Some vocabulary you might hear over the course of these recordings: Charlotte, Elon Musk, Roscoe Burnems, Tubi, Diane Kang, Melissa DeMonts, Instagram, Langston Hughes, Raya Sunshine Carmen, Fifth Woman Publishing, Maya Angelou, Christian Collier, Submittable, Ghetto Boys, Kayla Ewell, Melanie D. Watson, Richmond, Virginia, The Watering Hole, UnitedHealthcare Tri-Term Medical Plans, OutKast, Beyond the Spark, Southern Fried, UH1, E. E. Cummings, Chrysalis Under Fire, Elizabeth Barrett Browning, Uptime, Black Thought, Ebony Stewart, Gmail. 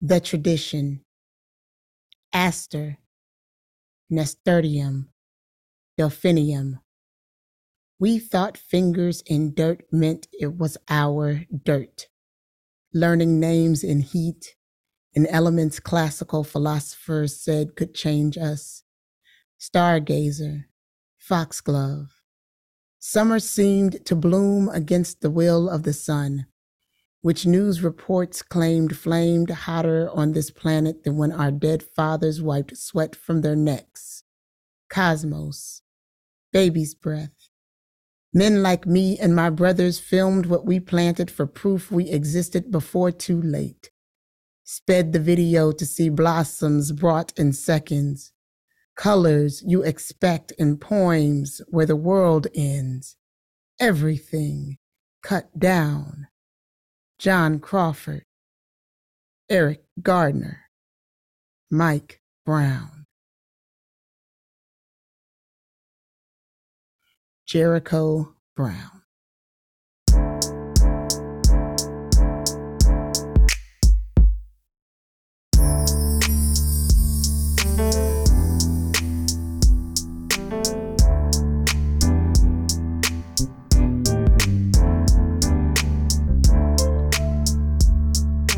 The Tradition, Aster, Nasturtium, Delphinium. We thought fingers in dirt meant it was our dirt. Learning names in heat, in elements classical philosophers said could change us. Stargazer, foxglove. Summer seemed to bloom against the will of the sun, which news reports claimed flamed hotter on this planet than when our dead fathers wiped sweat from their necks. Cosmos, baby's breath. Men like me and my brothers filmed what we planted for proof we existed before too late. Sped the video to see blossoms brought in seconds. Colors you expect in poems where the world ends. Everything cut down. John Crawford, Eric Gardner, Mike Brown. Jericho Brown.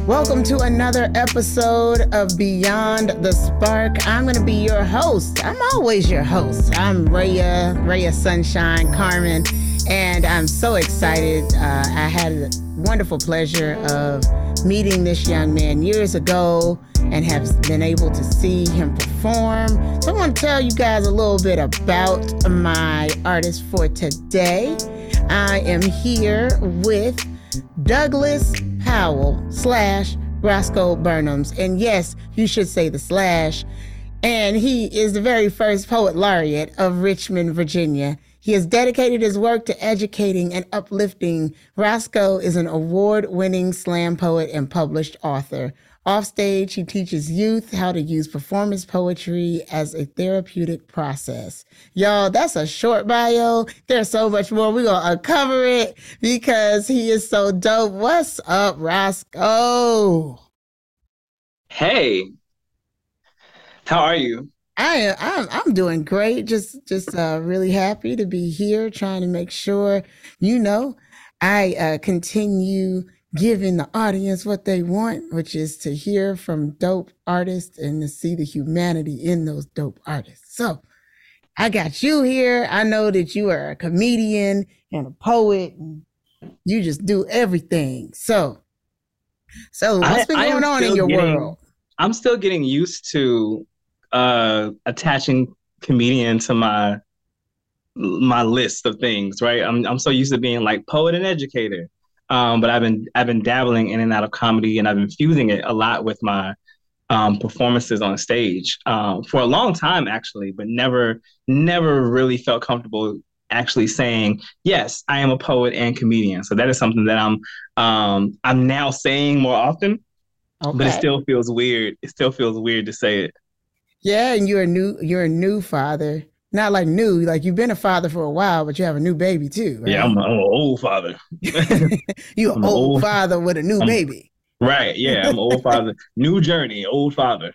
Welcome to another episode of Beyond the Spark. I'm going to be your host. I'm always your host. I'm Raya Sunshine Carmen, and I'm so excited. I had a wonderful pleasure of meeting this young man years ago and have been able to see him perform. So I want to tell you guys a little bit about my artist for today. I am here with Douglas Powell / Roscoe Burnems. And yes, you should say the / And he is the very first poet laureate of Richmond, Virginia. He has dedicated his work to educating and uplifting. Roscoe is an award-winning slam poet and published author. Offstage, he teaches youth how to use performance poetry as a therapeutic process. Y'all, that's a short bio. There's so much more. We're going to uncover it because he is so dope. What's up, Roscoe? Hey, how are you? I'm doing great. Just really happy to be here, trying to make sure, I continue giving the audience what they want, which is to hear from dope artists and to see the humanity in those dope artists. So I got you here. I know that you are a comedian and a poet, and you just do everything. So what's been going on in your world? I'm still getting used to attaching comedian to my list of things, right? I'm so used to being like poet and educator. But I've been dabbling in and out of comedy, and I've been fusing it a lot with my performances on stage for a long time, actually, but never really felt comfortable actually saying, yes, I am a poet and comedian. So that is something that I'm now saying more often, okay. But it still feels weird. It still feels weird to say it. Yeah, and you're a new father. Not like new, like you've been a father for a while, but you have a new baby too. Right? Yeah, I'm an old father. You're an old father with a new baby. Right, yeah, I'm an old father. New journey, old father.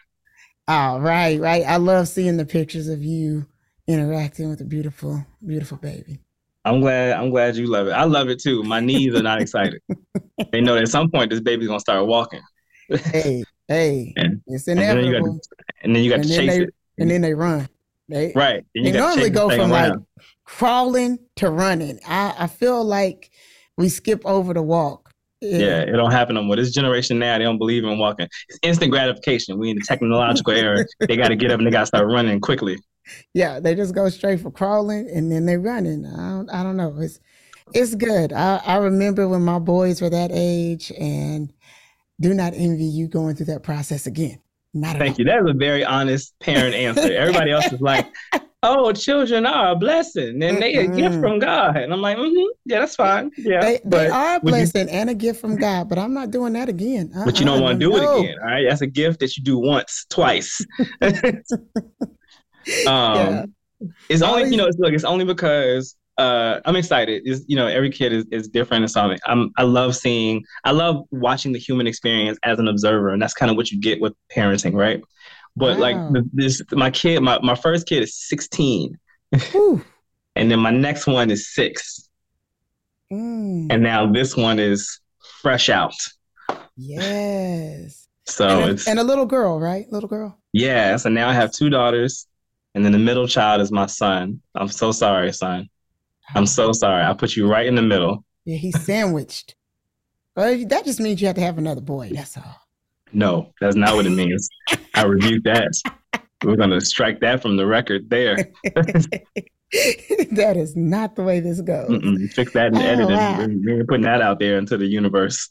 Oh, right. I love seeing the pictures of you interacting with a beautiful, beautiful baby. I'm glad you love it. I love it too. My knees are not excited. They know that at some point this baby's going to start walking. Hey, it's inevitable. And then you got to chase it. And then they run. They normally go from like crawling to running. I feel like we skip over the walk. Yeah, it don't happen no more. This generation now, they don't believe in walking. It's instant gratification. We in the technological era. They got to get up and they got to start running quickly. Yeah, they just go straight for crawling and then they running. I don't know. It's good. I remember when my boys were that age, and do not envy you going through that process again. Thank you. That was a very honest parent answer. Everybody else is like, oh, children are a blessing and they a gift from God. And I'm like, yeah, that's fine. Yeah, they are a blessing and a gift from God, but I'm not doing that again. But you don't want to do it again. All right. That's a gift that you do once, twice. It's only because I'm excited. It's, you know, every kid is different and something. I love watching the human experience as an observer, and that's kind of what you get with parenting, right? But my first kid is 16. And then my next one is 6. And now this one is fresh out. Yes. So and a little girl, right? Little girl. Yeah. So now I have 2 daughters, and then the middle child is my son. I'm so sorry, son. I'm so sorry. I put you right in the middle. Yeah, he's sandwiched. Well, that just means you have to have another boy. That's all. No, that's not what it means. I reviewed that. We're going to strike that from the record there. That is not the way this goes. Fix that and edit it. Wow. We're putting that out there into the universe.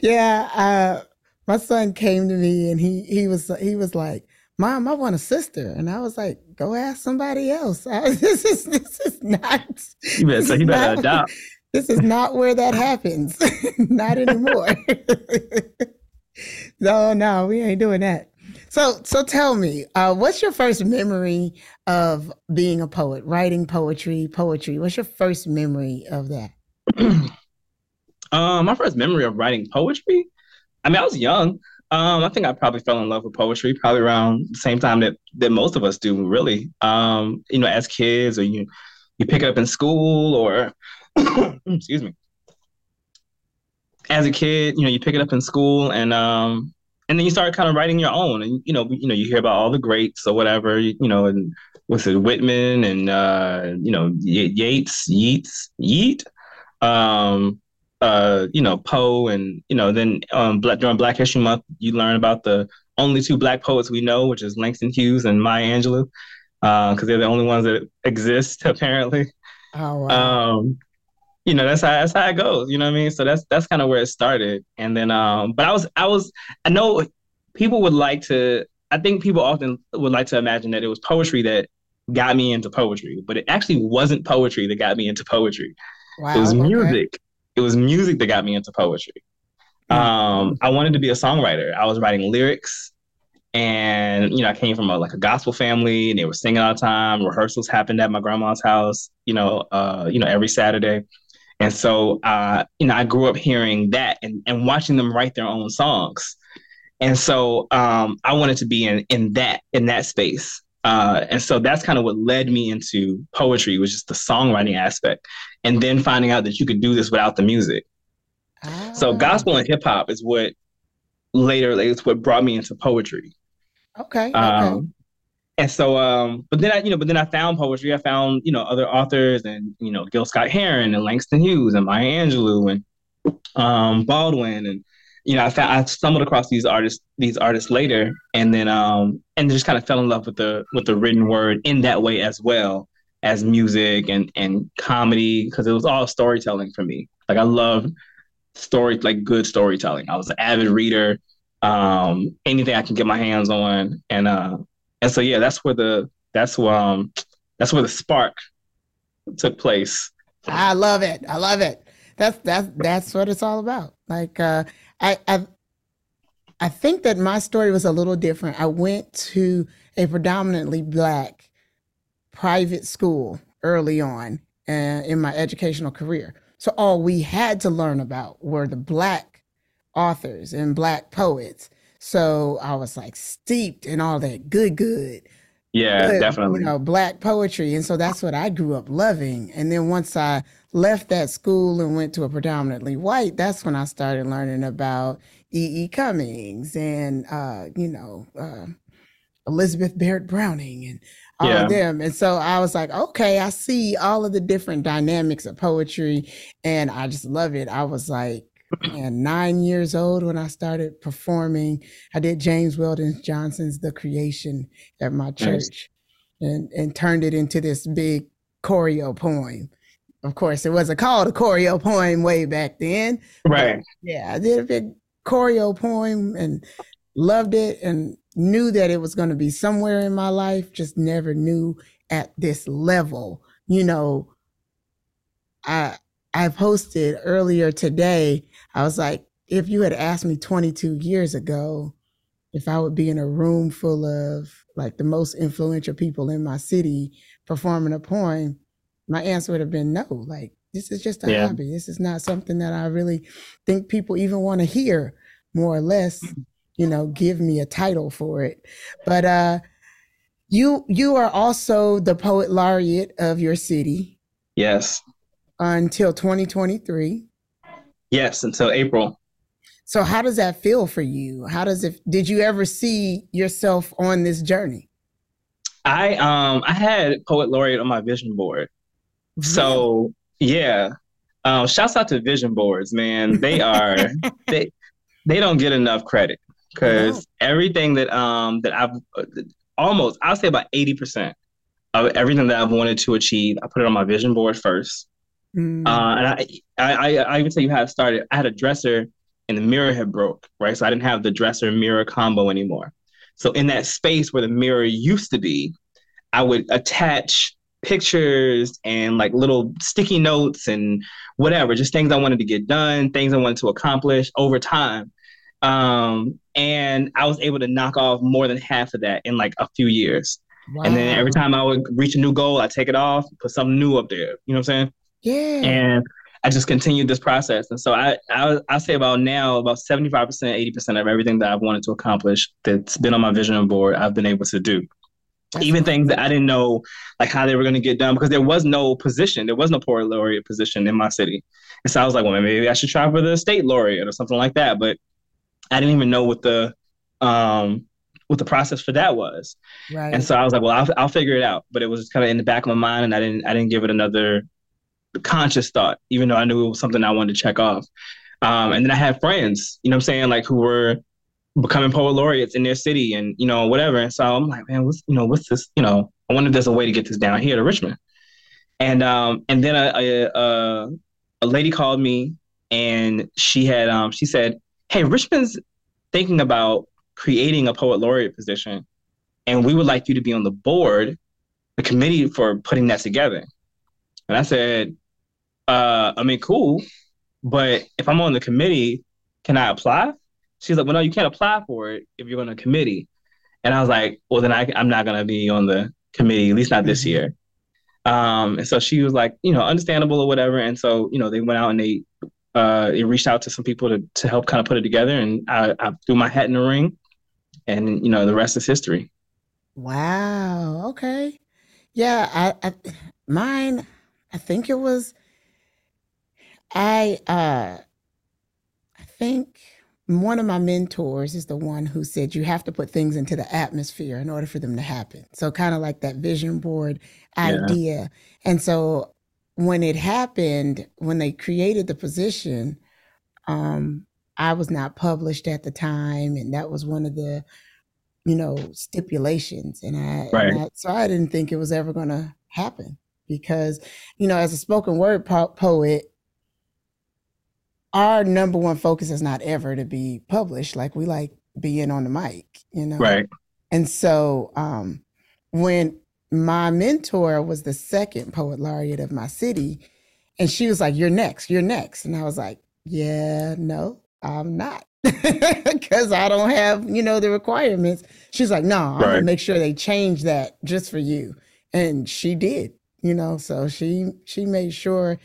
Yeah, my son came to me and he was like, "Mom, I want a sister," and I was like, "Go ask somebody else. This is not. You better adopt. This is not where that happens. Not anymore." No, we ain't doing that. So tell me, what's your first memory of being a poet, writing poetry? What's your first memory of that? My first memory of writing poetry? I mean, I was young. I think I probably fell in love with poetry probably around the same time that most of us do, really. You know, as kids, or you pick it up in school, or excuse me. As a kid, you know, you pick it up in school, and then you start kind of writing your own, and you know, you hear about all the greats or whatever, you know, and what's it, Whitman, and you know, Yeats, you know, Poe, and you know, then during Black History Month, you learn about the only 2 Black poets we know, which is Langston Hughes and Maya Angelou, because they're the only ones that exist apparently. Oh, wow. You know, that's how it goes. You know what I mean? So that's kind of where it started. And then, but I know people would like to, I think people often would like to imagine that it was poetry that got me into poetry, but it actually wasn't poetry that got me into poetry. Wow, it was music. Okay. It was music that got me into poetry. I wanted to be a songwriter. I was writing lyrics, and, you know, I came from a gospel family, and they were singing all the time. Rehearsals happened at my grandma's house, you know, every Saturday. And so, you know, I grew up hearing that and watching them write their own songs. And so I wanted to be in that space. And so that's kind of what led me into poetry, was just the songwriting aspect. And then finding out that you could do this without the music. Ah. So gospel and hip hop is what it's what brought me into poetry. Okay. Okay. And so, but then I found poetry. I found, you know, other authors, and, you know, Gil Scott-Heron and Langston Hughes and Maya Angelou and Baldwin. And, you know, I stumbled across these artists later, and then and just kind of fell in love with the written word in that way, as well as music and comedy, because it was all storytelling for me. Like, I loved good storytelling. I was an avid reader, anything I can get my hands on. And so, yeah, that's where the spark took place. I love it. That's what it's all about. Like, I think that my story was a little different. I went to a predominantly Black private school early on in my educational career. So all we had to learn about were the Black authors and Black poets. So I was like steeped in all that good. Yeah, definitely. You know, Black poetry. And so that's what I grew up loving. And then once I left that school and went to a predominantly white, that's when I started learning about E. E. Cummings and, you know, Elizabeth Barrett Browning and all of them. And so I was like, okay, I see all of the different dynamics of poetry, and I just love it. I was like, and 9 years old when I started performing. I did James Weldon Johnson's The Creation at my church, and turned it into this big choreo poem. Of course, it wasn't called a choreo poem way back then. Right. Yeah, I did a big choreo poem and loved it, and knew that it was going to be somewhere in my life, just never knew at this level. You know, I posted earlier today, I was like, if you had asked me 22 years ago if I would be in a room full of like the most influential people in my city performing a poem, my answer would have been no. Like, this is just a hobby. This is not something that I really think people even want to hear, more or less, you know, give me a title for it. But you are also the poet laureate of your city. Yes. Until 2023. Yes, until April. So how does that feel for you? How does it, did you ever see yourself on this journey? I had poet laureate on my vision board. Really? So yeah. Shouts out to vision boards, man. They are, they don't get enough credit, because everything that, that I've almost, I'll say about 80% of everything that I've wanted to achieve, I put it on my vision board first. And I even tell you how it started. I had a dresser and the mirror had broke, right? So I didn't have the dresser mirror combo anymore. So in that space where the mirror used to be, I would attach pictures and like little sticky notes and whatever, just things I wanted to get done, things I wanted to accomplish over time. And I was able to knock off more than half of that in like a few years. Wow. And then every time I would reach a new goal, I'd take it off, put something new up there. You know what I'm saying? Yeah. And I just continued this process. And so I say about now, about 75%, 80% of everything that I've wanted to accomplish that's been on my vision board, I've been able to do. That's even awesome. Things that I didn't know, like how they were going to get done, because there was no position. There was no poet laureate position in my city. And so I was like, well, maybe I should try for the state laureate or something like that. But I didn't even know what the process for that was. Right. And so I was like, well, I'll figure it out. But it was kind of in the back of my mind, and I didn't give it another conscious thought, even though I knew it was something I wanted to check off. And then I had friends, you know what I'm saying, like who were becoming poet laureates in their city and, you know, whatever. And so I'm like, man, what's this? You know, I wonder if there's a way to get this down here to Richmond. And then a lady called me, and she said, hey, Richmond's thinking about creating a poet laureate position, and we would like you to be on the board, the committee for putting that together. And I said, I mean, cool, but if I'm on the committee, can I apply? She's like, well, no, you can't apply for it if you're on a committee. And I was like, well, then I'm not going to be on the committee, at least not this year. And so she was like, you know, understandable or whatever. And so, you know, they went out and they reached out to some people to help kind of put it together. And I threw my hat in the ring, and, you know, the rest is history. Wow. Okay. Yeah. I think one of my mentors is the one who said you have to put things into the atmosphere in order for them to happen. So kind of like that vision board idea. And so when it happened, when they created the position, I was not published at the time. And that was one of the, you know, stipulations. So I didn't think it was ever going to happen. Because, you know, as a spoken word poet, our number one focus is not ever to be published. Like, we like being on the mic, you know? Right. And so when my mentor was the second poet laureate of my city, and she was like, you're next. And I was like, yeah, no, I'm not. Because I don't have, you know, the requirements. She's like, no, I'm going to make sure they change that just for you. And she did. You know, so she made sure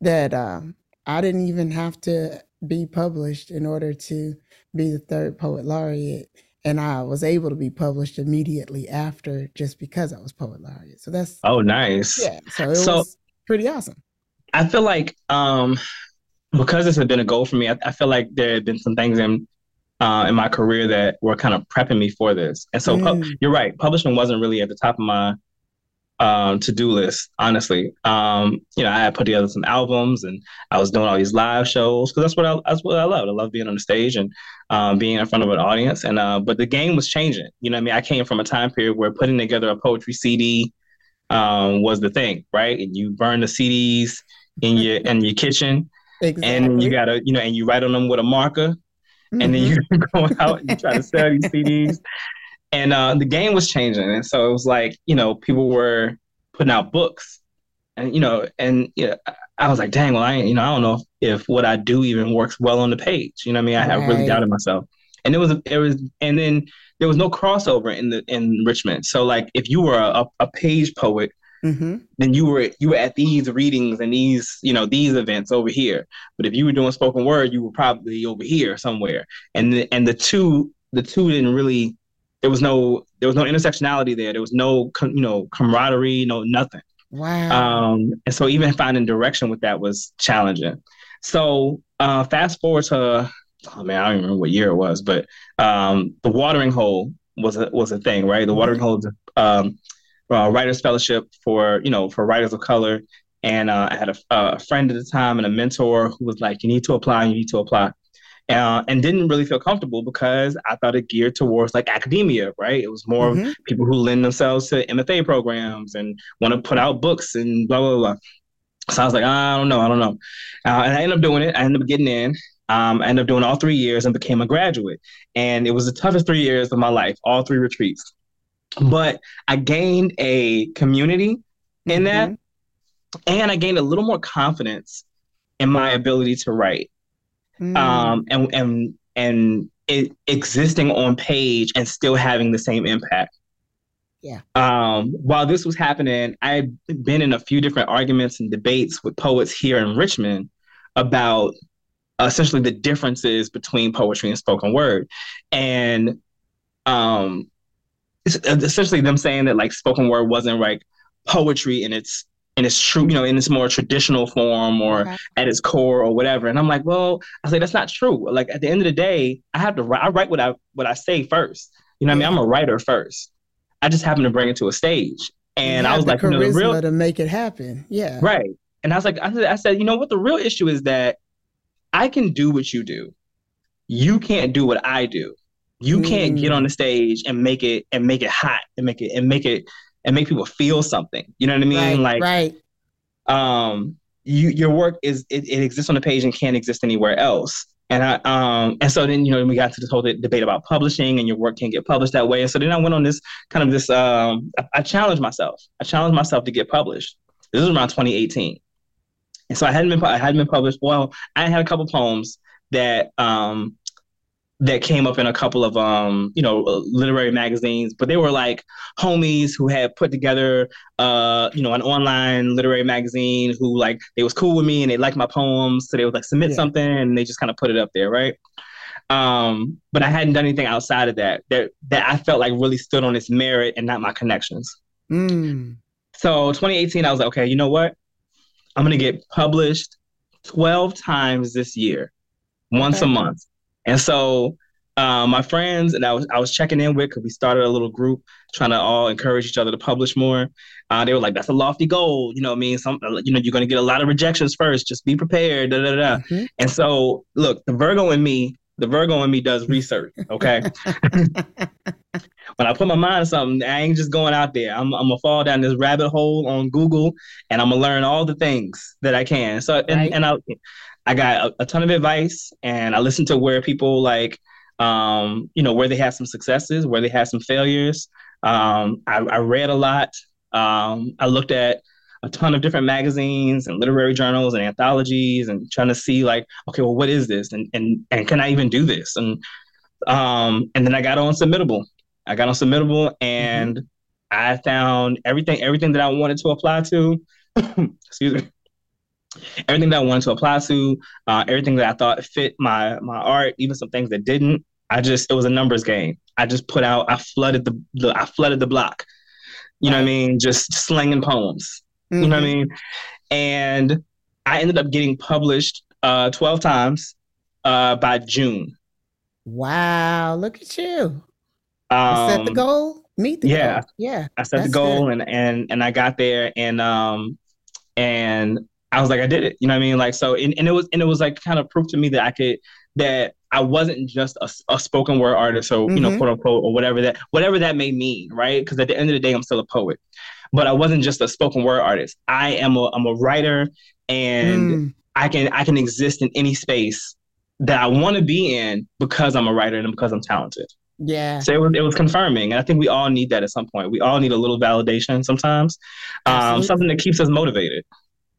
that I didn't even have to be published in order to be the third poet laureate. And I was able to be published immediately after, just because I was poet laureate. So that's nice. Yeah. So it was pretty awesome. I feel like because this had been a goal for me, I feel like there had been some things in my career that were kind of prepping me for this. And so you're right. Publishing wasn't really at the top of my to-do list, honestly. You know, I had put together some albums, and I was doing all these live shows, because that's what I loved. I love being on the stage and being in front of an audience. And but the game was changing. You know what I mean? I came from a time period where putting together a poetry CD was the thing, right? And you burn the CDs in your kitchen. Exactly. And you gotta, you know, and you write on them with a marker, and then you go out and you try to sell these CDs. And the game was changing. And so it was like, you know, people were putting out books, and, you know, I was like, dang, well, I don't know if what I do even works well on the page. You know what I mean? I really doubted myself. And it was, and then there was no crossover in Richmond. So like, if you were a page poet, mm-hmm. then you were at these readings and these, you know, these events over here. But if you were doing spoken word, you were probably over here somewhere. And the two didn't really. There was no intersectionality there. There was no camaraderie, no nothing. Wow. And so even finding direction with that was challenging. So fast forward to, oh man, I don't even remember what year it was, but The Watering Hole was a thing, right? The Watering Hole, writers fellowship for writers of color. And I had a friend at the time and a mentor who was like, you need to apply. And didn't really feel comfortable because I thought it geared towards like academia, right? It was more mm-hmm. people who lend themselves to MFA programs and want to put out books and blah, blah, blah. So I was like, I don't know. And I ended up doing it. I ended up getting in. I ended up doing all 3 years and became a graduate. And it was the toughest 3 years of my life, all three retreats. But I gained a community mm-hmm. in that. And I gained a little more confidence in my ability to write. Mm. And it existing on page and still having the same impact. Yeah. While this was happening, I had been in a few different arguments and debates with poets here in Richmond about essentially the differences between poetry and spoken word. And essentially them saying that like spoken word wasn't like poetry in its true, in its more traditional form or okay. at its core or whatever. And I'm like, well, I say that's not true. Like at the end of the day, I have to write. I write what I say first. You know what I mean? I'm a writer first. I just happen to bring it to a stage. And I was like, the real to make it happen. Yeah. Right. And I was like, I said, you know what? The real issue is that I can do what you do. You can't do what I do. You can't get on the stage and make it hot and make people feel something. You know what I mean? Right, like, right. Your work is it exists on the page and can't exist anywhere else. And I and so then we got to this whole debate about publishing and your work can't get published that way. And so then I went on this kind of this. I challenged myself. To get published. This was around 2018, and so I hadn't been published. Well, I had a couple poems that. That came up in a couple of, literary magazines, but they were like homies who had put together, an online literary magazine who like, they was cool with me and they liked my poems. So they would like submit something and they just kind of put it up there. Right. But I hadn't done anything outside of that I felt like really stood on its merit and not my connections. Mm. So 2018, I was like, okay, you know what? I'm going to get published 12 times this year, once a month. And so my friends and I was checking in with, because we started a little group trying to all encourage each other to publish more. They were like, that's a lofty goal. You know what I mean? You're going to get a lot of rejections first. Just be prepared. Da, da, da. Mm-hmm. And so, look, the Virgo in me does research. Okay. When I put my mind on something, I ain't just going out there. I'm going to fall down this rabbit hole on Google and I'm going to learn all the things that I can. So, I got a ton of advice and I listened to where people like, where they had some successes, where they had some failures. I read a lot. I looked at a ton of different magazines and literary journals and anthologies and trying to see like, okay, well, what is this? And can I even do this? And then I got on Submittable. And I found everything that I wanted to apply to, excuse me. Everything that I wanted to apply to, everything that I thought fit my art, even some things that didn't. It was a numbers game. I flooded the block. You know what I mean? Just slinging poems. Mm-hmm. You know what I mean? And I ended up getting published 12 times by June. Wow! Look at you. I set the goal. Meet the goal. Yeah. I set the goal good. and I got there and. I was like, I did it. You know what I mean? Like, so, and it was like kind of proof to me that I wasn't just a spoken word artist or, quote unquote, or whatever that may mean. Right. Cause at the end of the day, I'm still a poet, but I wasn't just a spoken word artist. I'm a writer and I can exist in any space that I want to be in because I'm a writer and because I'm talented. Yeah. So it was confirming. And I think we all need that at some point. We all need a little validation sometimes, something that keeps us motivated.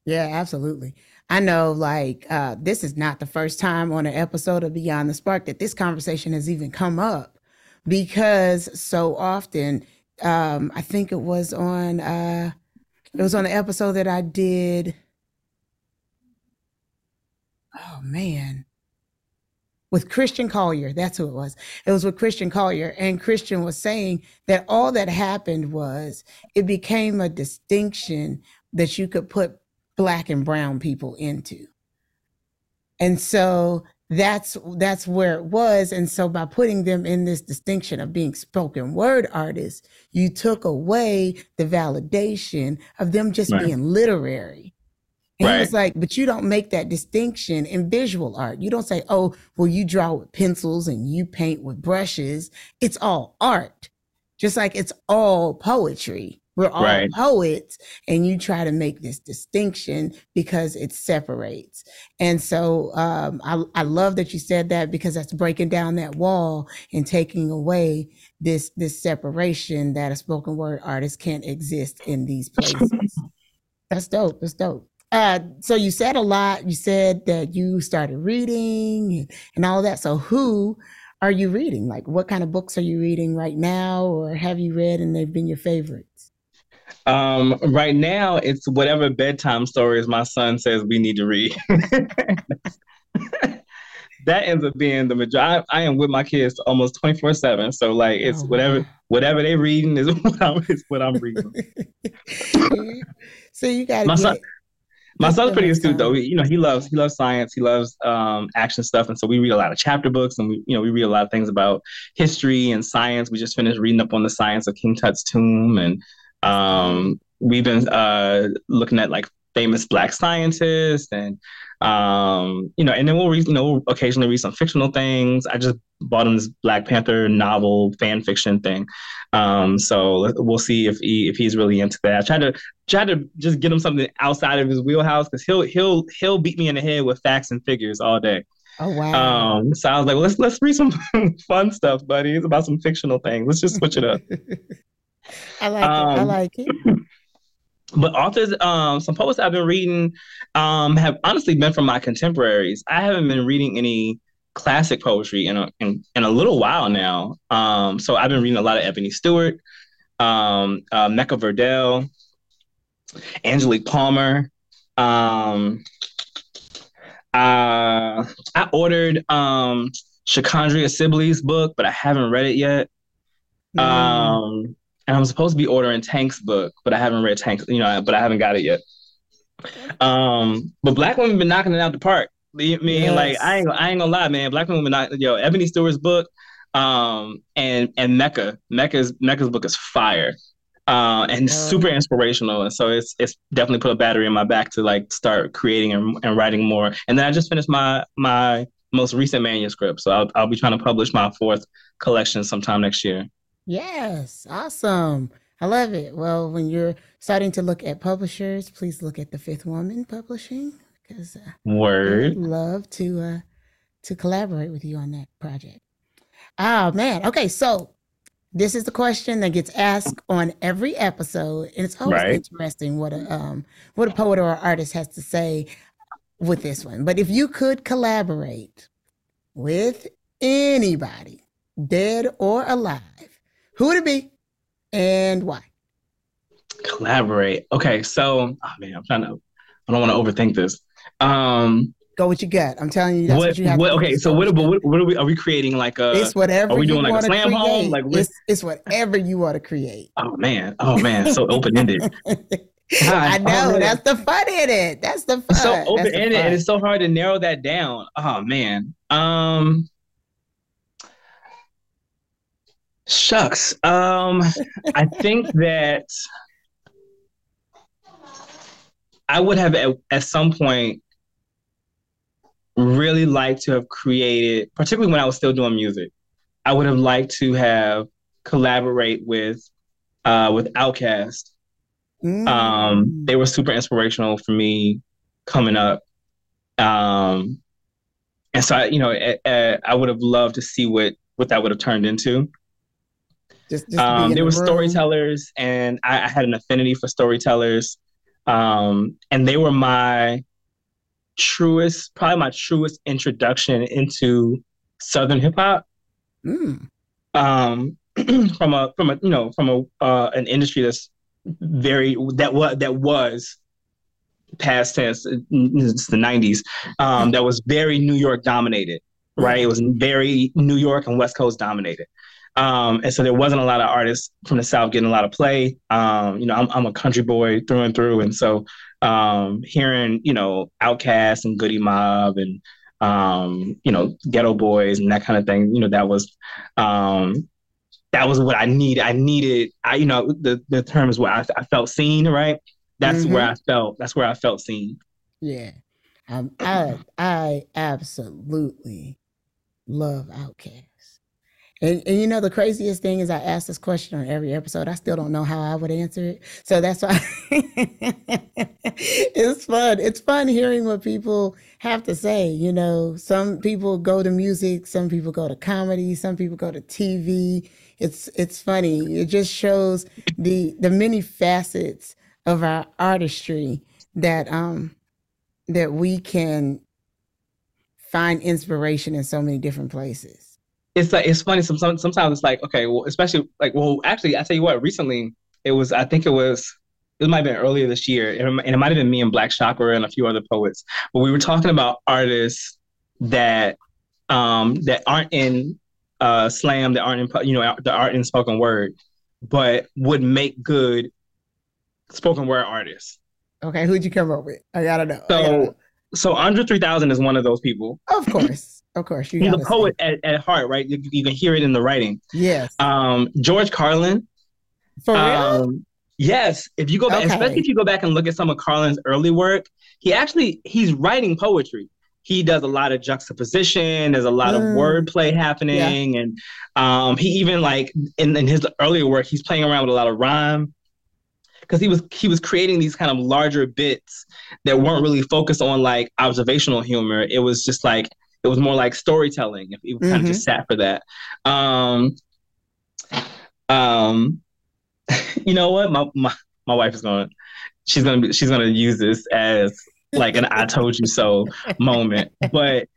Yeah, absolutely. I know, like, this is not the first time on an episode of Beyond the Spark that this conversation has even come up, because so often, I think it was on the episode that I did, oh man, with Christian Collier. That's who it was. It was with Christian Collier, and Christian was saying that all that happened was it became a distinction that you could put Black and brown people into. And so that's where it was. And so by putting them in this distinction of being spoken word artists, you took away the validation of them just being literary. And it was like, but you don't make that distinction in visual art. You don't say, oh, well, you draw with pencils and you paint with brushes. It's all art. Just like it's all poetry. We're all poets, and you try to make this distinction because it separates. And so I love that you said that, because that's breaking down that wall and taking away this separation that a spoken word artist can't exist in these places. That's dope. That's dope. So you said a lot. You said that you started reading and all that. So who are you reading? Like, what kind of books are you reading right now, or have you read and they've been your favorite? Right now, it's whatever bedtime stories my son says we need to read. That ends up being the majority. I am with my kids almost 24/7, so like it's whatever they reading is what I'm reading. So you got my son's pretty astute though. You know, he loves science, he loves action stuff, and so we read a lot of chapter books, and we read a lot of things about history and science. We just finished reading up on the science of King Tut's tomb, and we've been looking at like famous Black scientists, and and then we'll read, we'll occasionally read some fictional things. I just bought him this Black Panther novel fan fiction thing, so we'll see if he's really into that. I tried to just get him something outside of his wheelhouse, because he'll beat me in the head with facts and figures all day. Oh wow! So I was like, well, let's read some fun stuff, buddy. It's about some fictional things. Let's just switch it up. I like it. But authors, some poets I've been reading have honestly been from my contemporaries. I haven't been reading any classic poetry in a little while now. So I've been reading a lot of Ebony Stewart, Mecca Verdell, Angelique Palmer. I ordered Shikandria Sibley's book, but I haven't read it yet. And I'm supposed to be ordering Tank's book, but I haven't read Tank's, but I haven't got it yet. But Black women have been knocking it out the park. I mean, like, I ain't gonna lie, man. Black women Ebony Stewart's book, and Mecca's book is fire, and super inspirational. And so it's definitely put a battery in my back to like start creating and writing more. And then I just finished my most recent manuscript, so I'll be trying to publish my fourth collection sometime next year. Yes. Awesome. I love it. Well, when you're starting to look at publishers, please look at the Fifth Woman Publishing, because I'd love to collaborate with you on that project. Oh, man. Okay. So this is the question that gets asked on every episode. And it's always interesting what a poet or artist has to say with this one. But if you could collaborate with anybody, dead or alive, who would it be and why? Collaborate. Okay, so, I'm trying to, I don't want to overthink this. Go with your gut. I'm telling you, that's what you have to do. Okay, so what are we creating like a, it's whatever are we doing like a slam home? Like it's whatever you want to create. Oh man, so open-ended. God, I know, that's the fun in it. That's the fun. It's so open-ended and it's so hard to narrow that down. Oh man. Shucks. I think that I would have at some point really liked to have created, particularly when I was still doing music, I would have liked to have collaborate with OutKast. They were super inspirational for me coming up. And so, I would have loved to see what that would have turned into. Just there were storytellers, and I had an affinity for storytellers, and they were my truest, probably my truest introduction into Southern hip hop. From an industry that's very that was past tense, it's the 90s, that was very New York dominated, right? It was very New York and West Coast dominated. And so there wasn't a lot of artists from the South getting a lot of play. I'm a country boy through and through. And so hearing, OutKast and Goody Mob and, Ghetto Boys and that kind of thing, that was what I needed. The term is what I felt seen, right? That's where I felt. That's where I felt seen. Yeah, I absolutely love OutKast. And the craziest thing is I ask this question on every episode. I still don't know how I would answer it. So that's why it's fun. It's fun hearing what people have to say. Some people go to music, some people go to comedy, some people go to TV. It's funny. It just shows the many facets of our artistry that we can find inspiration in so many different places. It's like, it's funny. Sometimes it's like, okay, well, especially like, well, actually, I tell you what, recently it might've been earlier this year, and it might've been me and Black Chakra and a few other poets, but we were talking about artists that aren't in slam, that aren't in, that aren't in spoken word, but would make good spoken word artists. Okay, who'd you come up with? I gotta know. So Andre 3000 is one of those people. Of course. He's a poet at heart, right? You can hear it in the writing. Yes. George Carlin. For real? Yes. If you go back, especially if you go back and look at some of Carlin's early work, he's writing poetry. He does a lot of juxtaposition. There's a lot of wordplay happening, yeah. And he even like in his earlier work, he's playing around with a lot of rhyme. Because he was creating these kind of larger bits that weren't really focused on like observational humor. It was just like, it was more like storytelling. It kind of just sat for that. You know what? My wife is she's gonna use this as like an "I told you so" moment. But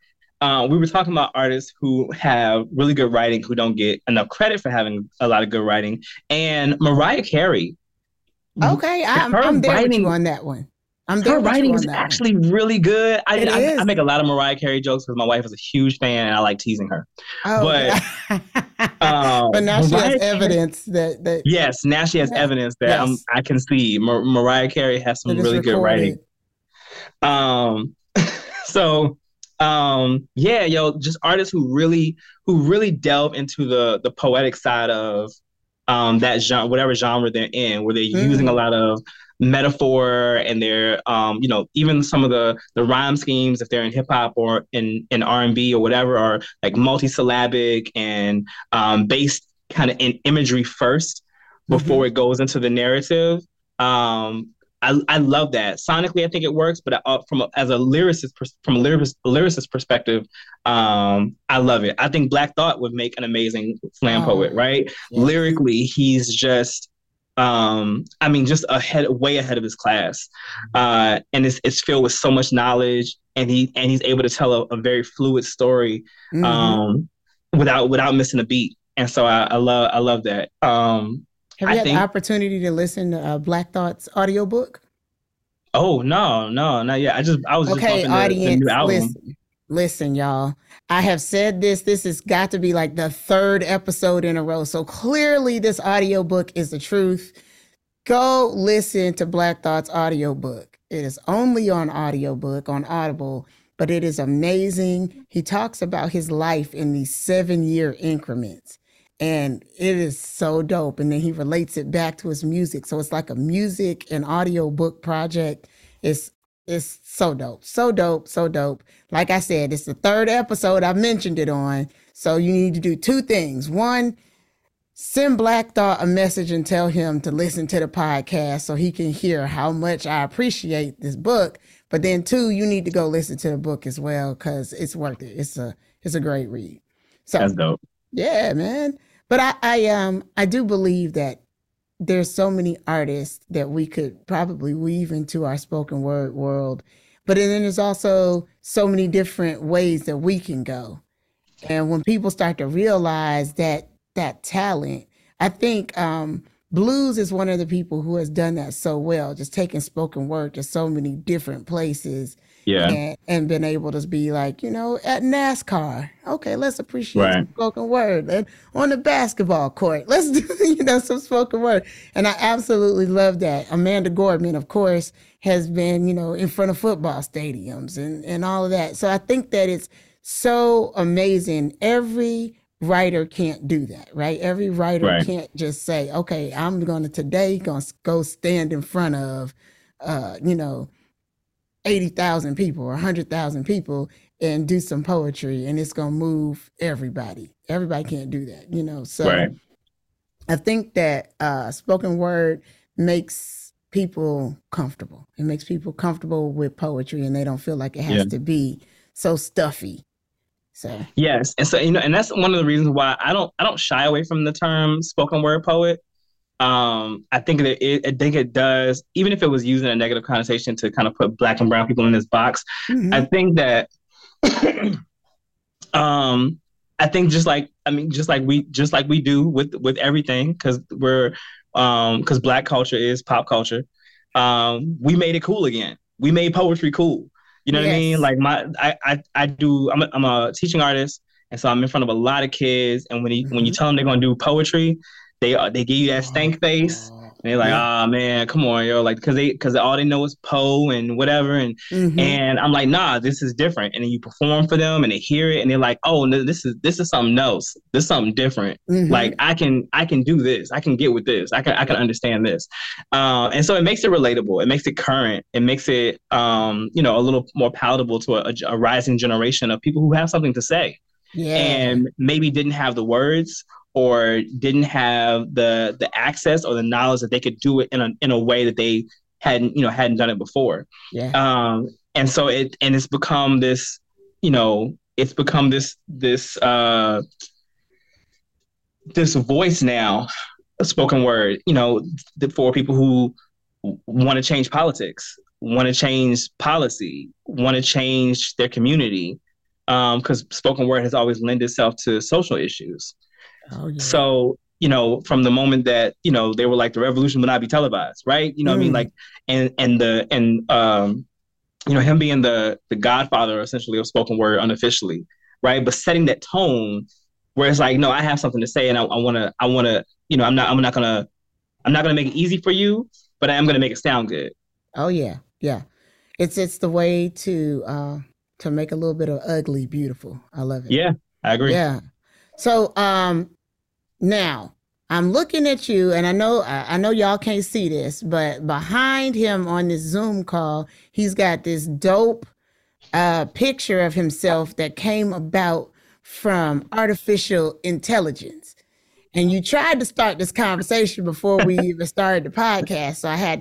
we were talking about artists who have really good writing who don't get enough credit for having a lot of good writing, and Mariah Carey. Okay, I'm there writing, with you on that one. Her writing is actually really good. I make a lot of Mariah Carey jokes because my wife is a huge fan and I like teasing her. But now she has evidence that. Yes, now she has evidence that I can see Mariah Carey has some really good writing. Just artists who really delve into the poetic side of. That genre, whatever genre they're in, where they're using a lot of metaphor and they're, even some of the rhyme schemes, if they're in hip hop or in R&B or whatever, are like multi-syllabic and based kind of in imagery first before it goes into the narrative. I love that. Sonically, I think it works, but as a lyricist perspective, I love it. I think Black Thought would make an amazing slam poet, right? Yeah. Lyrically, he's just, just way ahead of his class, and it's filled with so much knowledge, and he's able to tell a very fluid story without missing a beat. And so I love that. Have you had the opportunity to listen to Black Thought's audiobook? Oh, no, not yet. I was just bumping the new album. Listen, y'all. I have said this. This has got to be like the third episode in a row. So clearly this audiobook is the truth. Go listen to Black Thought's audiobook. It is only on audiobook, on Audible, but it is amazing. He talks about his life in these 7-year increments. And it is so dope. And then he relates it back to his music. So it's like a music and audio book project. It's so dope. So dope. So dope. Like I said, it's the third episode I mentioned it on. So you need to do two things. One, send Black Thought a message and tell him to listen to the podcast so he can hear how much I appreciate this book. But then two, you need to go listen to the book as well because it's worth it. It's a great read. So that's dope. Yeah, man. But I do believe that there's so many artists that we could probably weave into our spoken word world But then there's also so many different ways that we can go. And when people start to realize that talent, I think blues is one of the people who has done that so well, just taking spoken word to so many different places. Yeah. And been able to be like, you know, at NASCAR, okay, let's appreciate some spoken word. And on the basketball court, let's do, you know, some spoken word. And I absolutely love that. Amanda Gorman, of course, has been, you know, in front of football stadiums and all of that. So I think that it's so amazing. Every writer can't do that, right? Every writer can't just say, okay, I'm going to today going to go stand in front of, you know, 80,000 people or 100,000 people and do some poetry and it's going to move everybody. Everybody can't do that, you know? So I think that spoken word makes people comfortable. It makes people comfortable with poetry and they don't feel like it has to be so stuffy. So. Yes. And so, you know, and that's one of the reasons why I don't shy away from the term spoken word poet. I think that it does, even if it was using a negative connotation to kind of put Black and brown people in this box, I think that, I think just like we do with everything, because because Black culture is pop culture. We made it cool again. We made poetry cool. You know what I mean? Like I'm a teaching artist. And so I'm in front of a lot of kids. And when you tell them they're going to do poetry, They give you that stank face. And they're like, oh man, come on, yo. Like, cause all they know is Poe and whatever. And and I'm like, nah, this is different. And then you perform for them and they hear it and they're like, oh no, this is something else. This is something different. Like I can do this. I can get with this. I can understand this. And so it makes it relatable. It makes it current. It makes it you know, a little more palatable to a rising generation of people who have something to say. Yeah. And maybe didn't have the words or didn't have the access or the knowledge that they could do it in a way that they hadn't done it before. Yeah. And so it's become this, you know, this voice now, a spoken word, you know, for people who want to change politics, want to change policy, want to change their community, because spoken word has always lent itself to social issues. Oh, yeah. So, you know, from the moment that, you know, they were like, the revolution will not be televised, right? You know what I mean? Like, you know, him being the godfather, essentially, of spoken word unofficially, right? But setting that tone where it's like, no, I have something to say and I wanna, you know, I'm not gonna make it easy for you, but I am gonna make it sound good. Oh yeah, yeah. It's the way to make a little bit of ugly beautiful. I love it. Yeah, I agree. Yeah. So now I'm looking at you, and I know y'all can't see this, but behind him on this Zoom call, he's got this dope picture of himself that came about from artificial intelligence. And you tried to start this conversation before we even started the podcast, so I had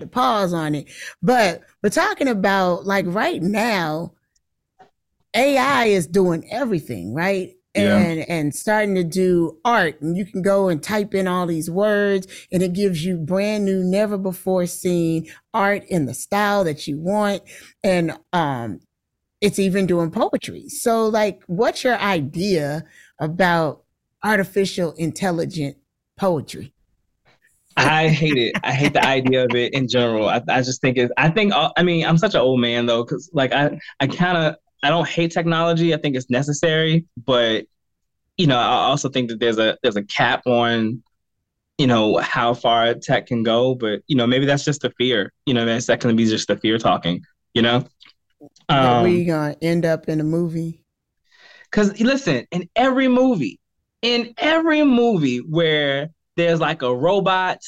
to pause on it. But we're talking about, like, right now, AI is doing everything, right? And starting to do art, and you can go and type in all these words and it gives you brand new, never before seen art in the style that you want. And it's even doing poetry. So, like, what's your idea about artificial intelligent poetry? I hate it. I hate the idea of it in general. I think I'm such an old man though, because like I don't hate technology. I think it's necessary, but, you know, I also think that there's a cap on, you know, how far tech can go. But, you know, maybe that's just the fear. You know, that's that can be just the fear talking. You know, are we gonna end up in a movie? Because listen, in every movie where there's like a robot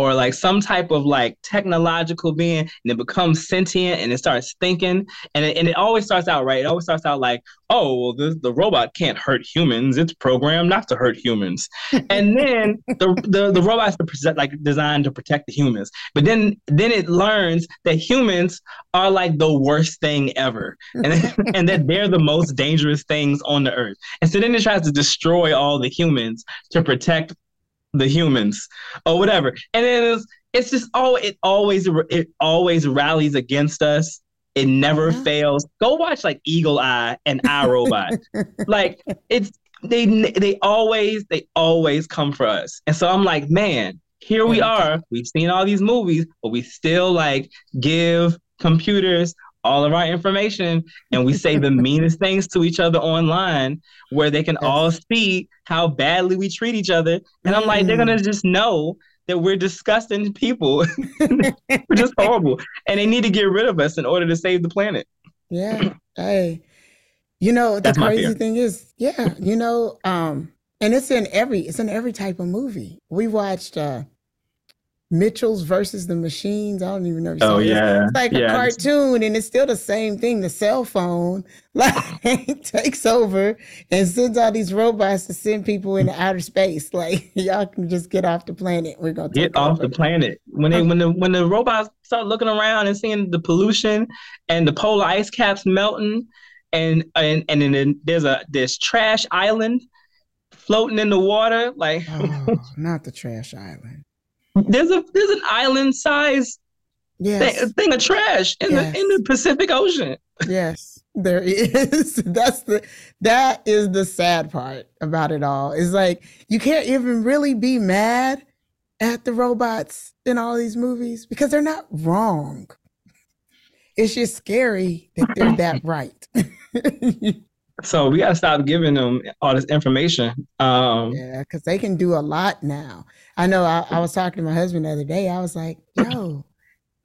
or like some type of like technological being, and it becomes sentient and it starts thinking. And it always starts out, right? It always starts out like, oh, well, the robot can't hurt humans. It's programmed not to hurt humans. And then the robots are like designed to protect the humans. But then it learns that humans are like the worst thing ever. And that they're the most dangerous things on the earth. And so then it tries to destroy all the humans to protect the humans or whatever. And it's just, it always rallies against us. It never fails. Go watch like Eagle Eye and iRobot. Like it's they always come for us. And so I'm like, man, here we are. We've seen all these movies, but we still like give computers all of our information and we say the meanest things to each other online where they can all see how badly we treat each other. And I'm like, they're going to just know that we're disgusting people. We're just horrible. And they need to get rid of us in order to save the planet. Yeah. Hey, you know, the That's crazy thing is, yeah, you know, and it's in every type of movie. We watched, Mitchell's versus the Machines. I don't even know. Oh yeah, it's like a cartoon, and it's still the same thing. The cell phone like takes over and sends all these robots to send people into outer space. Like y'all can just get off the planet. We're gonna get off the planet. When the robots start looking around and seeing the pollution and the polar ice caps melting, and then there's trash island floating in the water. Like not the trash island. There's an island size thing of trash in the Pacific Ocean. Yes, there is. That is the sad part about it all. It's like you can't even really be mad at the robots in all these movies because they're not wrong. It's just scary that they're that right. So we got to stop giving them all this information. Because they can do a lot now. I know I was talking to my husband the other day. I was like, yo,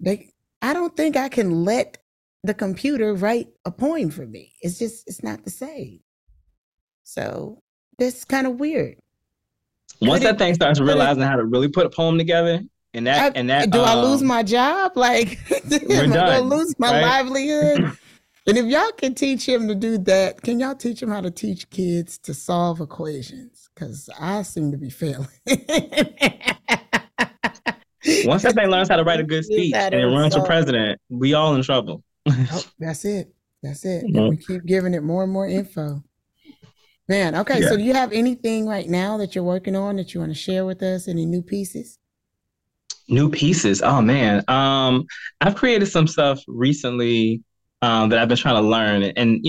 I don't think I can let the computer write a poem for me. It's not the same. So that's kind of weird. Once that thing starts realizing how to really put a poem together, I lose my job? Like, am I going to lose my livelihood? And if y'all can teach him to do that, can y'all teach him how to teach kids to solve equations? Because I seem to be failing. Once that thing learns how to write a good speech and it runs for president, we all in trouble. Oh, that's it. Mm-hmm. We keep giving it more and more info. Man, okay, so do you have anything right now that you're working on that you want to share with us? Any new pieces? New pieces? Oh, man. I've created some stuff recently that I've been trying to learn. And,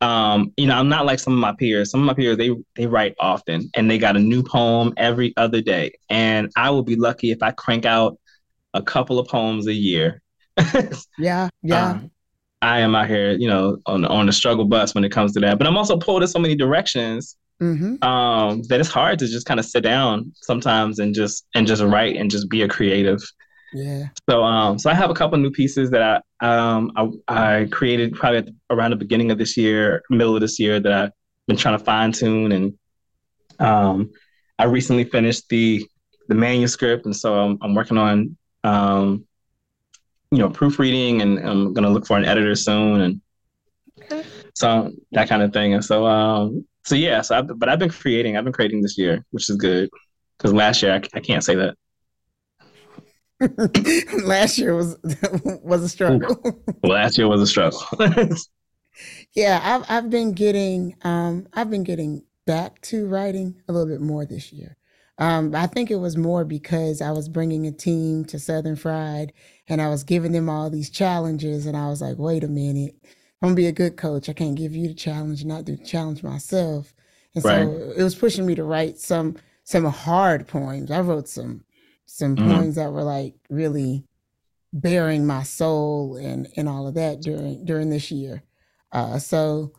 I'm not like some of my peers. Some of my peers, they write often and they got a new poem every other day. And I will be lucky if I crank out a couple of poems a year. Yeah. I am out here, on the struggle bus when it comes to that. But I'm also pulled in so many directions that it's hard to just kind of sit down sometimes and just write and just be a creative. Yeah. So I have a couple new pieces that I created probably around the beginning of this year, middle of this year, that I've been trying to fine tune, and I recently finished the manuscript, and so I'm working on proofreading, and I'm gonna look for an editor soon, and so that kind of thing. And so but I've been creating this year, which is good because last year I can't say that. Last year was a struggle. Yeah, I've been getting back to writing a little bit more this year. I think it was more because I was bringing a team to Southern Fried and I was giving them all these challenges, and I was like, wait a minute, I'm gonna be a good coach. I can't give you the challenge and not do the challenge myself. And so it was pushing me to write some hard poems. I wrote some poems that were like really bearing my soul and all of that during this year. So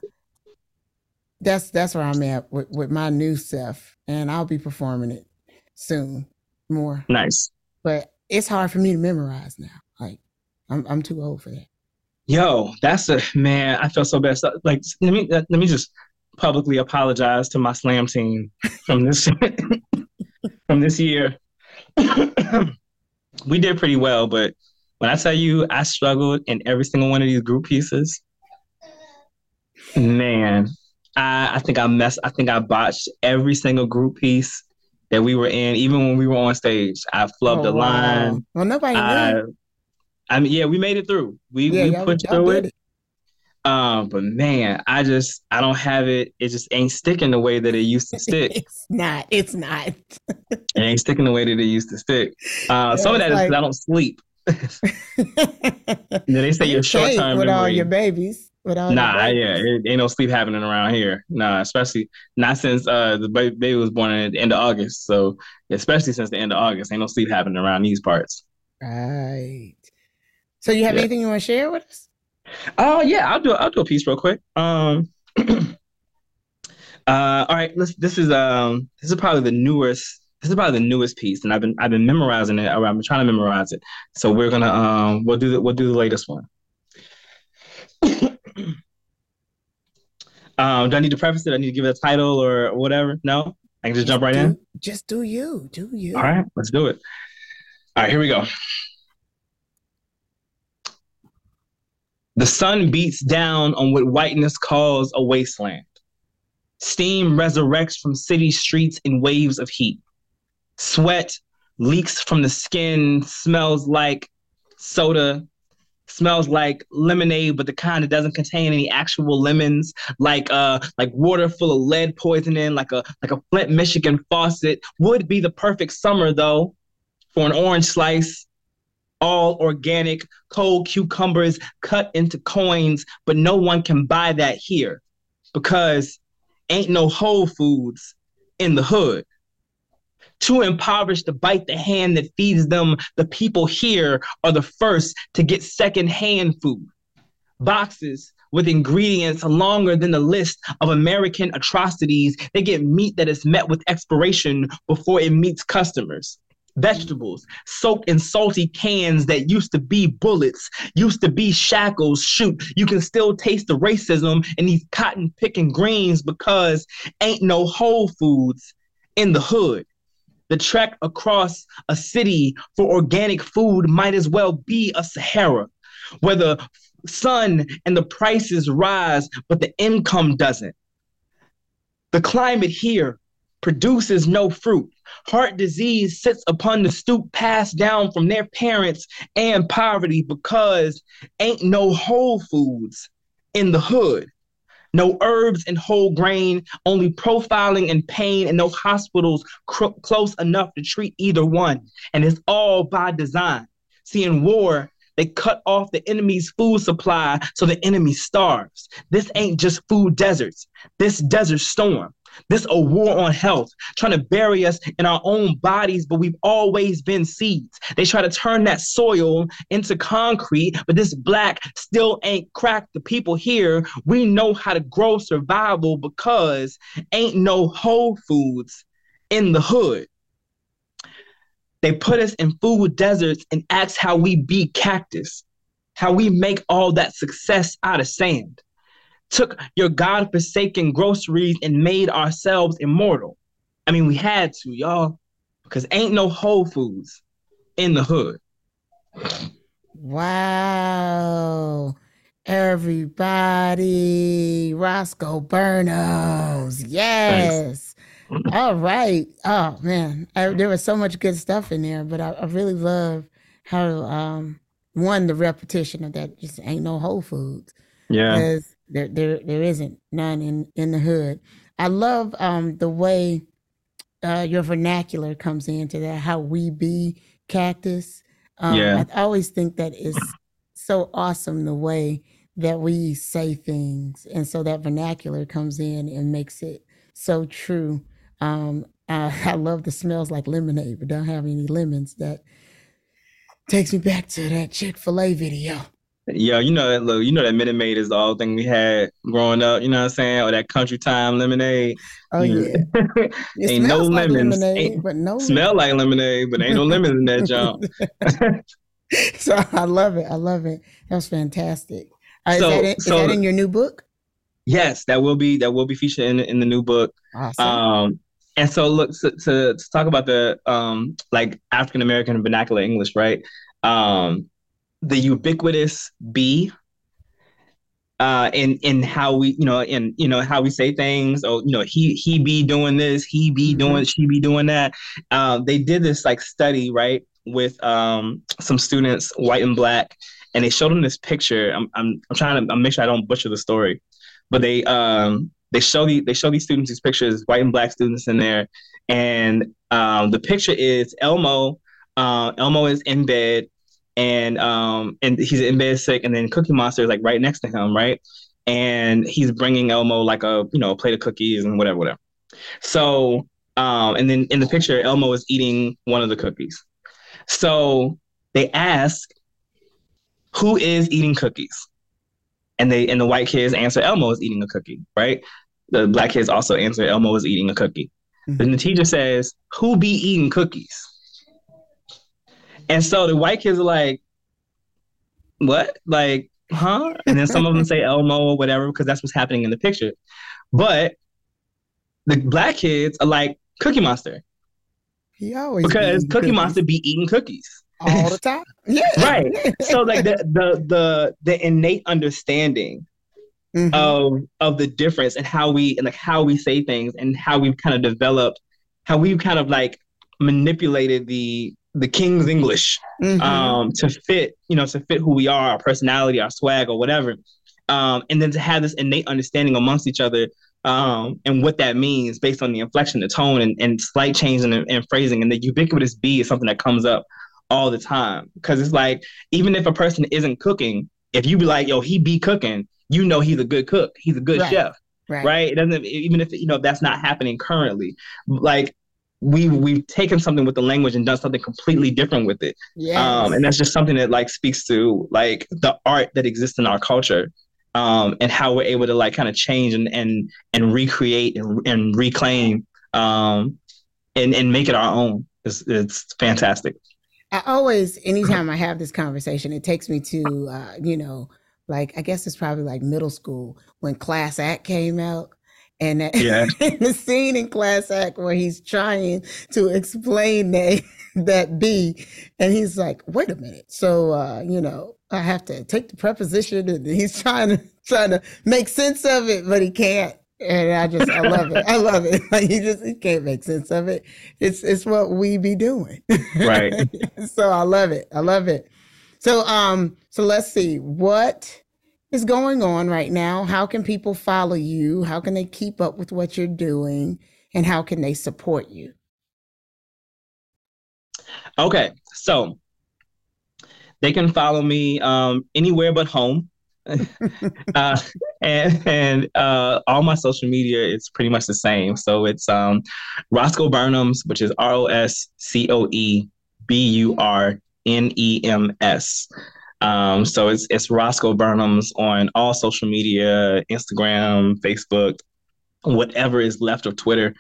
that's where I'm at with my new stuff, and I'll be performing it soon more. Nice. But it's hard for me to memorize now. Like I'm too old for that. Yo, man, I feel so bad. Like, let me just publicly apologize to my slam team from this year. We did pretty well, but when I tell you I struggled in every single one of these group pieces, man, I think I botched every single group piece that we were in, even when we were on stage. I flubbed a line. Well, nobody knew. I mean, yeah, we made it through. We pushed through it. But man, I don't have it. It just ain't sticking the way that it used to stick. It's not. It ain't sticking the way that it used to stick. Some of that is because I don't sleep. They say your short-time memory. With all your babies. It ain't no sleep happening around here. Nah, especially not since the baby was born at the end of August. So especially since the end of August, ain't no sleep happening around these parts. Right. So you have anything you want to share with us? Oh yeah, I'll do a piece real quick. All right, this is probably the newest piece, and I've been memorizing it. I've been trying to memorize it. So we're gonna we'll do the latest one. Do I need to preface it? I need to give it a title or whatever? No, I can just jump right in. Just do you? All right, let's do it. All right, here we go. The sun beats down on what whiteness calls a wasteland. Steam resurrects from city streets in waves of heat. Sweat leaks from the skin, smells like soda, smells like lemonade, but the kind that doesn't contain any actual lemons, like water full of lead poisoning, like a Flint, Michigan faucet. Would be the perfect summer, though, for an orange slice. All organic, cold cucumbers cut into coins, but no one can buy that here because ain't no Whole Foods in the hood. Too impoverished to bite the hand that feeds them, the people here are the first to get secondhand food. Boxes with ingredients longer than the list of American atrocities. They get meat that is met with expiration before it meets customers. Vegetables soaked in salty cans that used to be bullets, used to be shackles. Shoot, you can still taste the racism in these cotton picking greens because ain't no Whole Foods in the hood. The trek across a city for organic food might as well be a Sahara, where the sun and the prices rise, but the income doesn't. The climate here produces no fruit. Heart disease sits upon the stoop passed down from their parents, and poverty because ain't no Whole Foods in the hood. No herbs and whole grain, only profiling and pain, and no hospitals close enough to treat either one. And it's all by design. See, in war, they cut off the enemy's food supply so the enemy starves. This ain't just food deserts. This desert storm. This a war on health, trying to bury us in our own bodies, but we've always been seeds. They try to turn that soil into concrete, but this black still ain't cracked. The people here, we know how to grow survival because ain't no Whole Foods in the hood. They put us in food deserts and ask how we beat cactus, how we make all that success out of sand. Took your godforsaken groceries and made ourselves immortal. I mean, we had to, y'all, because ain't no Whole Foods in the hood. Wow. Everybody, Roscoe Burnems. Yes. Thanks. All right. Oh, man. There was so much good stuff in there, but I really love how, one, the repetition of that just ain't no Whole Foods. Yeah. There isn't none in the hood. I love the way your vernacular comes into that, how we be cactus. I always think that is so awesome, the way that we say things. And so that vernacular comes in and makes it so true. I love the smells like lemonade, but don't have any lemons. That takes me back to that Chick-fil-A video. Yo, you know that Minute Maid is the old thing we had growing up, you know what I'm saying? Or that Country Time lemonade. Oh, yeah. Ain't no like lemons. Smell like lemonade, but ain't no lemons in that jump. So I love it. That was fantastic. Is that in your new book? Yes, that will be featured in the new book. Awesome. And so look, to talk about the like African-American vernacular English, right? The ubiquitous be in how we, how we say things, or, he be doing this, he be doing, she be doing that. They did this like study, right, with some students, white and black, and they showed them this picture. I'm trying to make sure I don't butcher the story, but they show these students these pictures, white and black students in there. And the picture is Elmo is in bed. and he's in basic, and then Cookie Monster is like right next to him, right? And he's bringing Elmo like a, you know, a plate of cookies and whatever, whatever. So, and then in the picture, Elmo is eating one of the cookies. So they ask, who is eating cookies? And the white kids answer, Elmo is eating a cookie, right? The black kids also answer, Elmo is eating a cookie. Mm-hmm. Then the teacher says, who be eating cookies? And so the white kids are like, what? Like, huh? And then some of them say Elmo or whatever, because that's what's happening in the picture. But the black kids are like, Cookie Monster. He always because Cookie cookies. Monster be eating cookies. All the time? Yeah. Right. So like the innate understanding mm-hmm. of the difference and how we and like how we say things and how we've kind of developed, how we've kind of like manipulated the King's English mm-hmm. To fit, you know, to fit who we are, our personality, our swag or whatever. And then to have this innate understanding amongst each other and what that means based on the inflection, the tone and slight change in phrasing. And the ubiquitous B is something that comes up all the time. Cause it's like, even if a person isn't cooking, if you be like, yo, he be cooking, you know, he's a good cook. He's a good chef. Right. It doesn't, even if, you know, that's not happening currently, like we've taken something with the language and done something completely different with it. Yes. And that's just something that like speaks to like the art that exists in our culture. And how we're able to like kind of change and recreate and reclaim and make it our own. It's fantastic. I always, anytime I have this conversation, it takes me to, you know, like, I guess it's probably like middle school when Class Act came out. And that, yeah. The scene in Class Act where he's trying to explain that B, and he's like, wait a minute. So, you know, I have to take the preposition, and he's trying to make sense of it, but he can't. And I love it. I love it. Like he can't make sense of it. It's what we be doing. Right. So I love it. I love it. So, so let's see what is going on right now. How can people follow you? How can they keep up with what you're doing, and how can they support you? Okay. So they can follow me, anywhere but home. And all my social media is pretty much the same. So it's Roscoe Burnems, which is ROSCOEBURNEMS. So it's Roscoe Burnems on all social media, Instagram, Facebook, whatever is left of Twitter,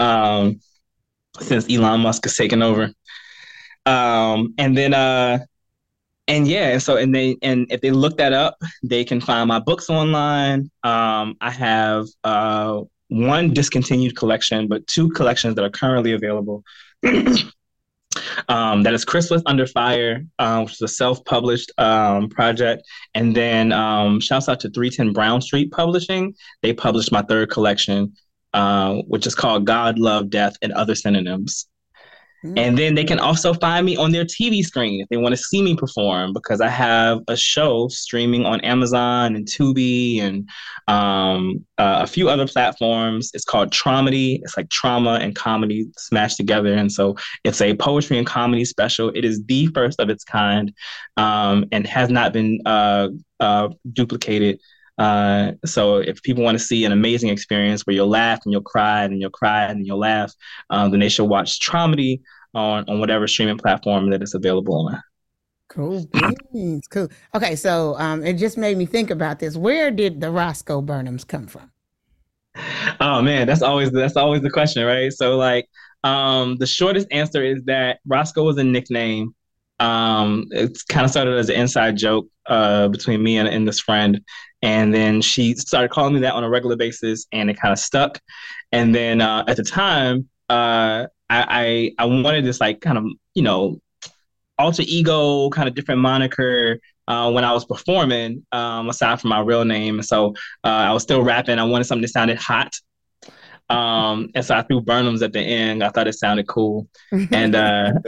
since Elon Musk has taken over. And if they look that up, they can find my books online. I have one discontinued collection, but two collections that are currently available. That is Chrysalis Under Fire, which is a self-published project. And then shouts out to 310 Brown Street Publishing. They published my third collection, which is called God, Love, Death, and Other Synonyms. And then they can also find me on their TV screen if they want to see me perform, because I have a show streaming on Amazon and Tubi and a few other platforms. It's called Tromedy. It's like trauma and comedy smashed together. And so it's a poetry and comedy special. It is the first of its kind and has not been duplicated. So if people want to see an amazing experience where you'll laugh and you'll cry and you'll cry and you'll laugh, then they should watch Tromedy on whatever streaming platform that is available on. Cool beans, cool. Okay, so it just made me think about this. Where did the Roscoe Burnems come from? Oh man, that's always the question, right? So like, the shortest answer is that Roscoe was a nickname. It kind of started as an inside joke between me and this friend. And then she started calling me that on a regular basis, and it kind of stuck. And then at the time, I wanted this like kind of, you know, alter ego kind of different moniker when I was performing, aside from my real name. And so I was still rapping. I wanted something that sounded hot. And so I threw Burnems at the end. I thought it sounded cool, and and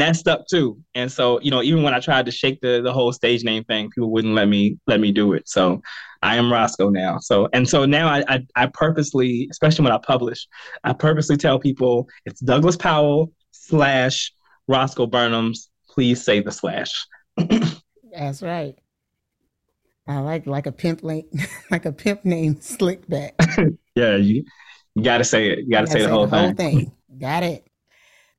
that stuck too. And so, you know, even when I tried to shake the whole stage name thing, people wouldn't let me do it. So I am Roscoe now. So now I purposely, especially when I publish, I purposely tell people it's Douglas Powell / Roscoe Burnems please say the slash. That's right. I like a pimp link, like a pimp named Slickback. Yeah, you gotta say it. You gotta say the whole thing. Got it.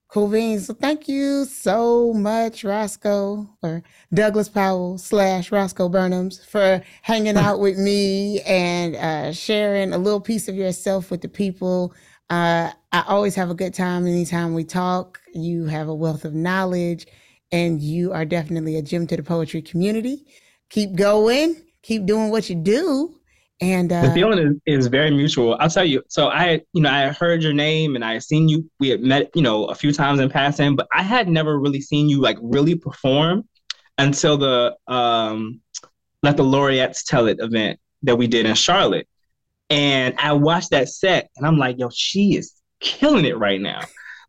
Cool beans. So thank you so much, Roscoe, or Douglas Powell / Roscoe Burnems, for hanging out with me and sharing a little piece of yourself with the people. I always have a good time anytime we talk. You have a wealth of knowledge, and you are definitely a gem to the poetry community. Keep going. Keep doing what you do. And the feeling is very mutual. I'll tell you. So I heard your name and I had seen you. We had met, a few times in passing, but I had never really seen you really perform until the Let the Laureates Tell It event that we did in Charlotte. And I watched that set and I'm like, yo, she is killing it right now.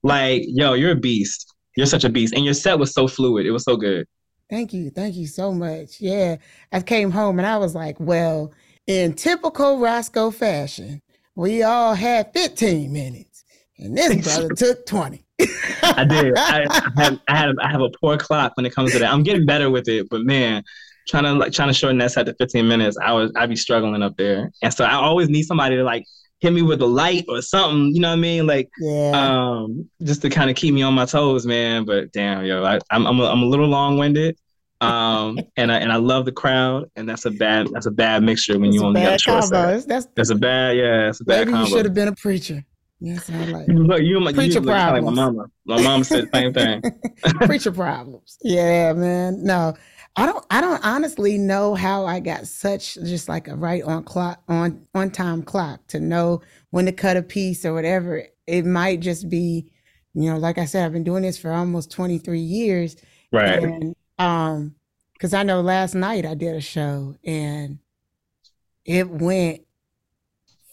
You're a beast. You're such a beast. And your set was so fluid. It was so good. Thank you. Thank you so much. Yeah. I came home and I was like, well, in typical Roscoe fashion, we all had 15 minutes and this brother took 20. I did. I have a poor clock when it comes to that. I'm getting better with it, but man, trying to shorten that set to 15 minutes, I'd be struggling up there. And so I always need somebody to hit me with a light or something, you know what I mean? Just to kind of keep me on my toes, man. But damn, yo, I'm a little long-winded, and I love the crowd, and that's a bad mixture when you only got a short set. That's a bad combo. Maybe you should have been a preacher. Yes, I like preacher problems. Like my mama said the same thing. Preacher problems. Yeah, man. No, I don't honestly know how I got such just a right on time clock to know when to cut a piece or whatever. It might just be, like I said, I've been doing this for almost 23 years. Right. And, cause I know last night I did a show and it went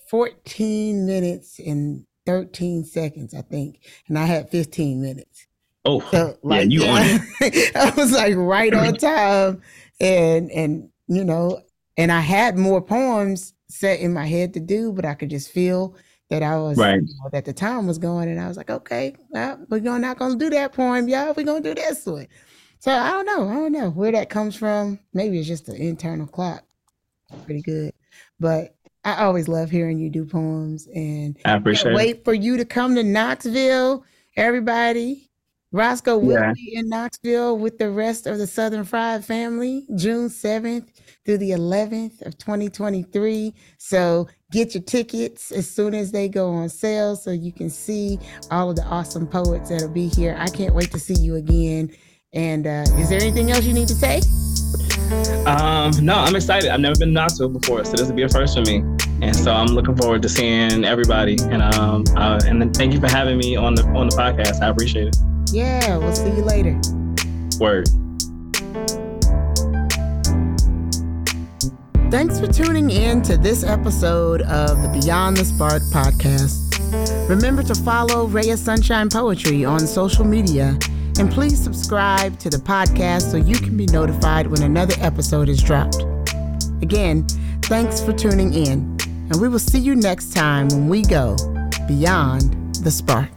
14 minutes and 13 seconds, I think. And I had 15 minutes. Oh, so, you on it. I was right on time. And I had more poems set in my head to do, but I could just feel that I was, that the time was going. And I was like, okay, well, we're not going to do that poem, y'all. We're going to do this one. So I don't know where that comes from. Maybe it's just the internal clock. Pretty good. But I always love hearing you do poems. And I appreciate wait for you to come to Knoxville, everybody. Roscoe will be in Knoxville with the rest of the Southern Fried family, June 7th through the 11th of 2023. So get your tickets as soon as they go on sale so you can see all of the awesome poets that'll be here. I can't wait to see you again. And is there anything else you need to say? No, I'm excited. I've never been to Knoxville before, so this will be a first for me. And so I'm looking forward to seeing everybody. And then thank you for having me on the podcast. I appreciate it. Yeah, we'll see you later. Word. Thanks for tuning in to this episode of the Beyond the Spark podcast. Remember to follow Raya Sunshine Poetry on social media, and please subscribe to the podcast so you can be notified when another episode is dropped. Again, thanks for tuning in, and we will see you next time when we go beyond the spark.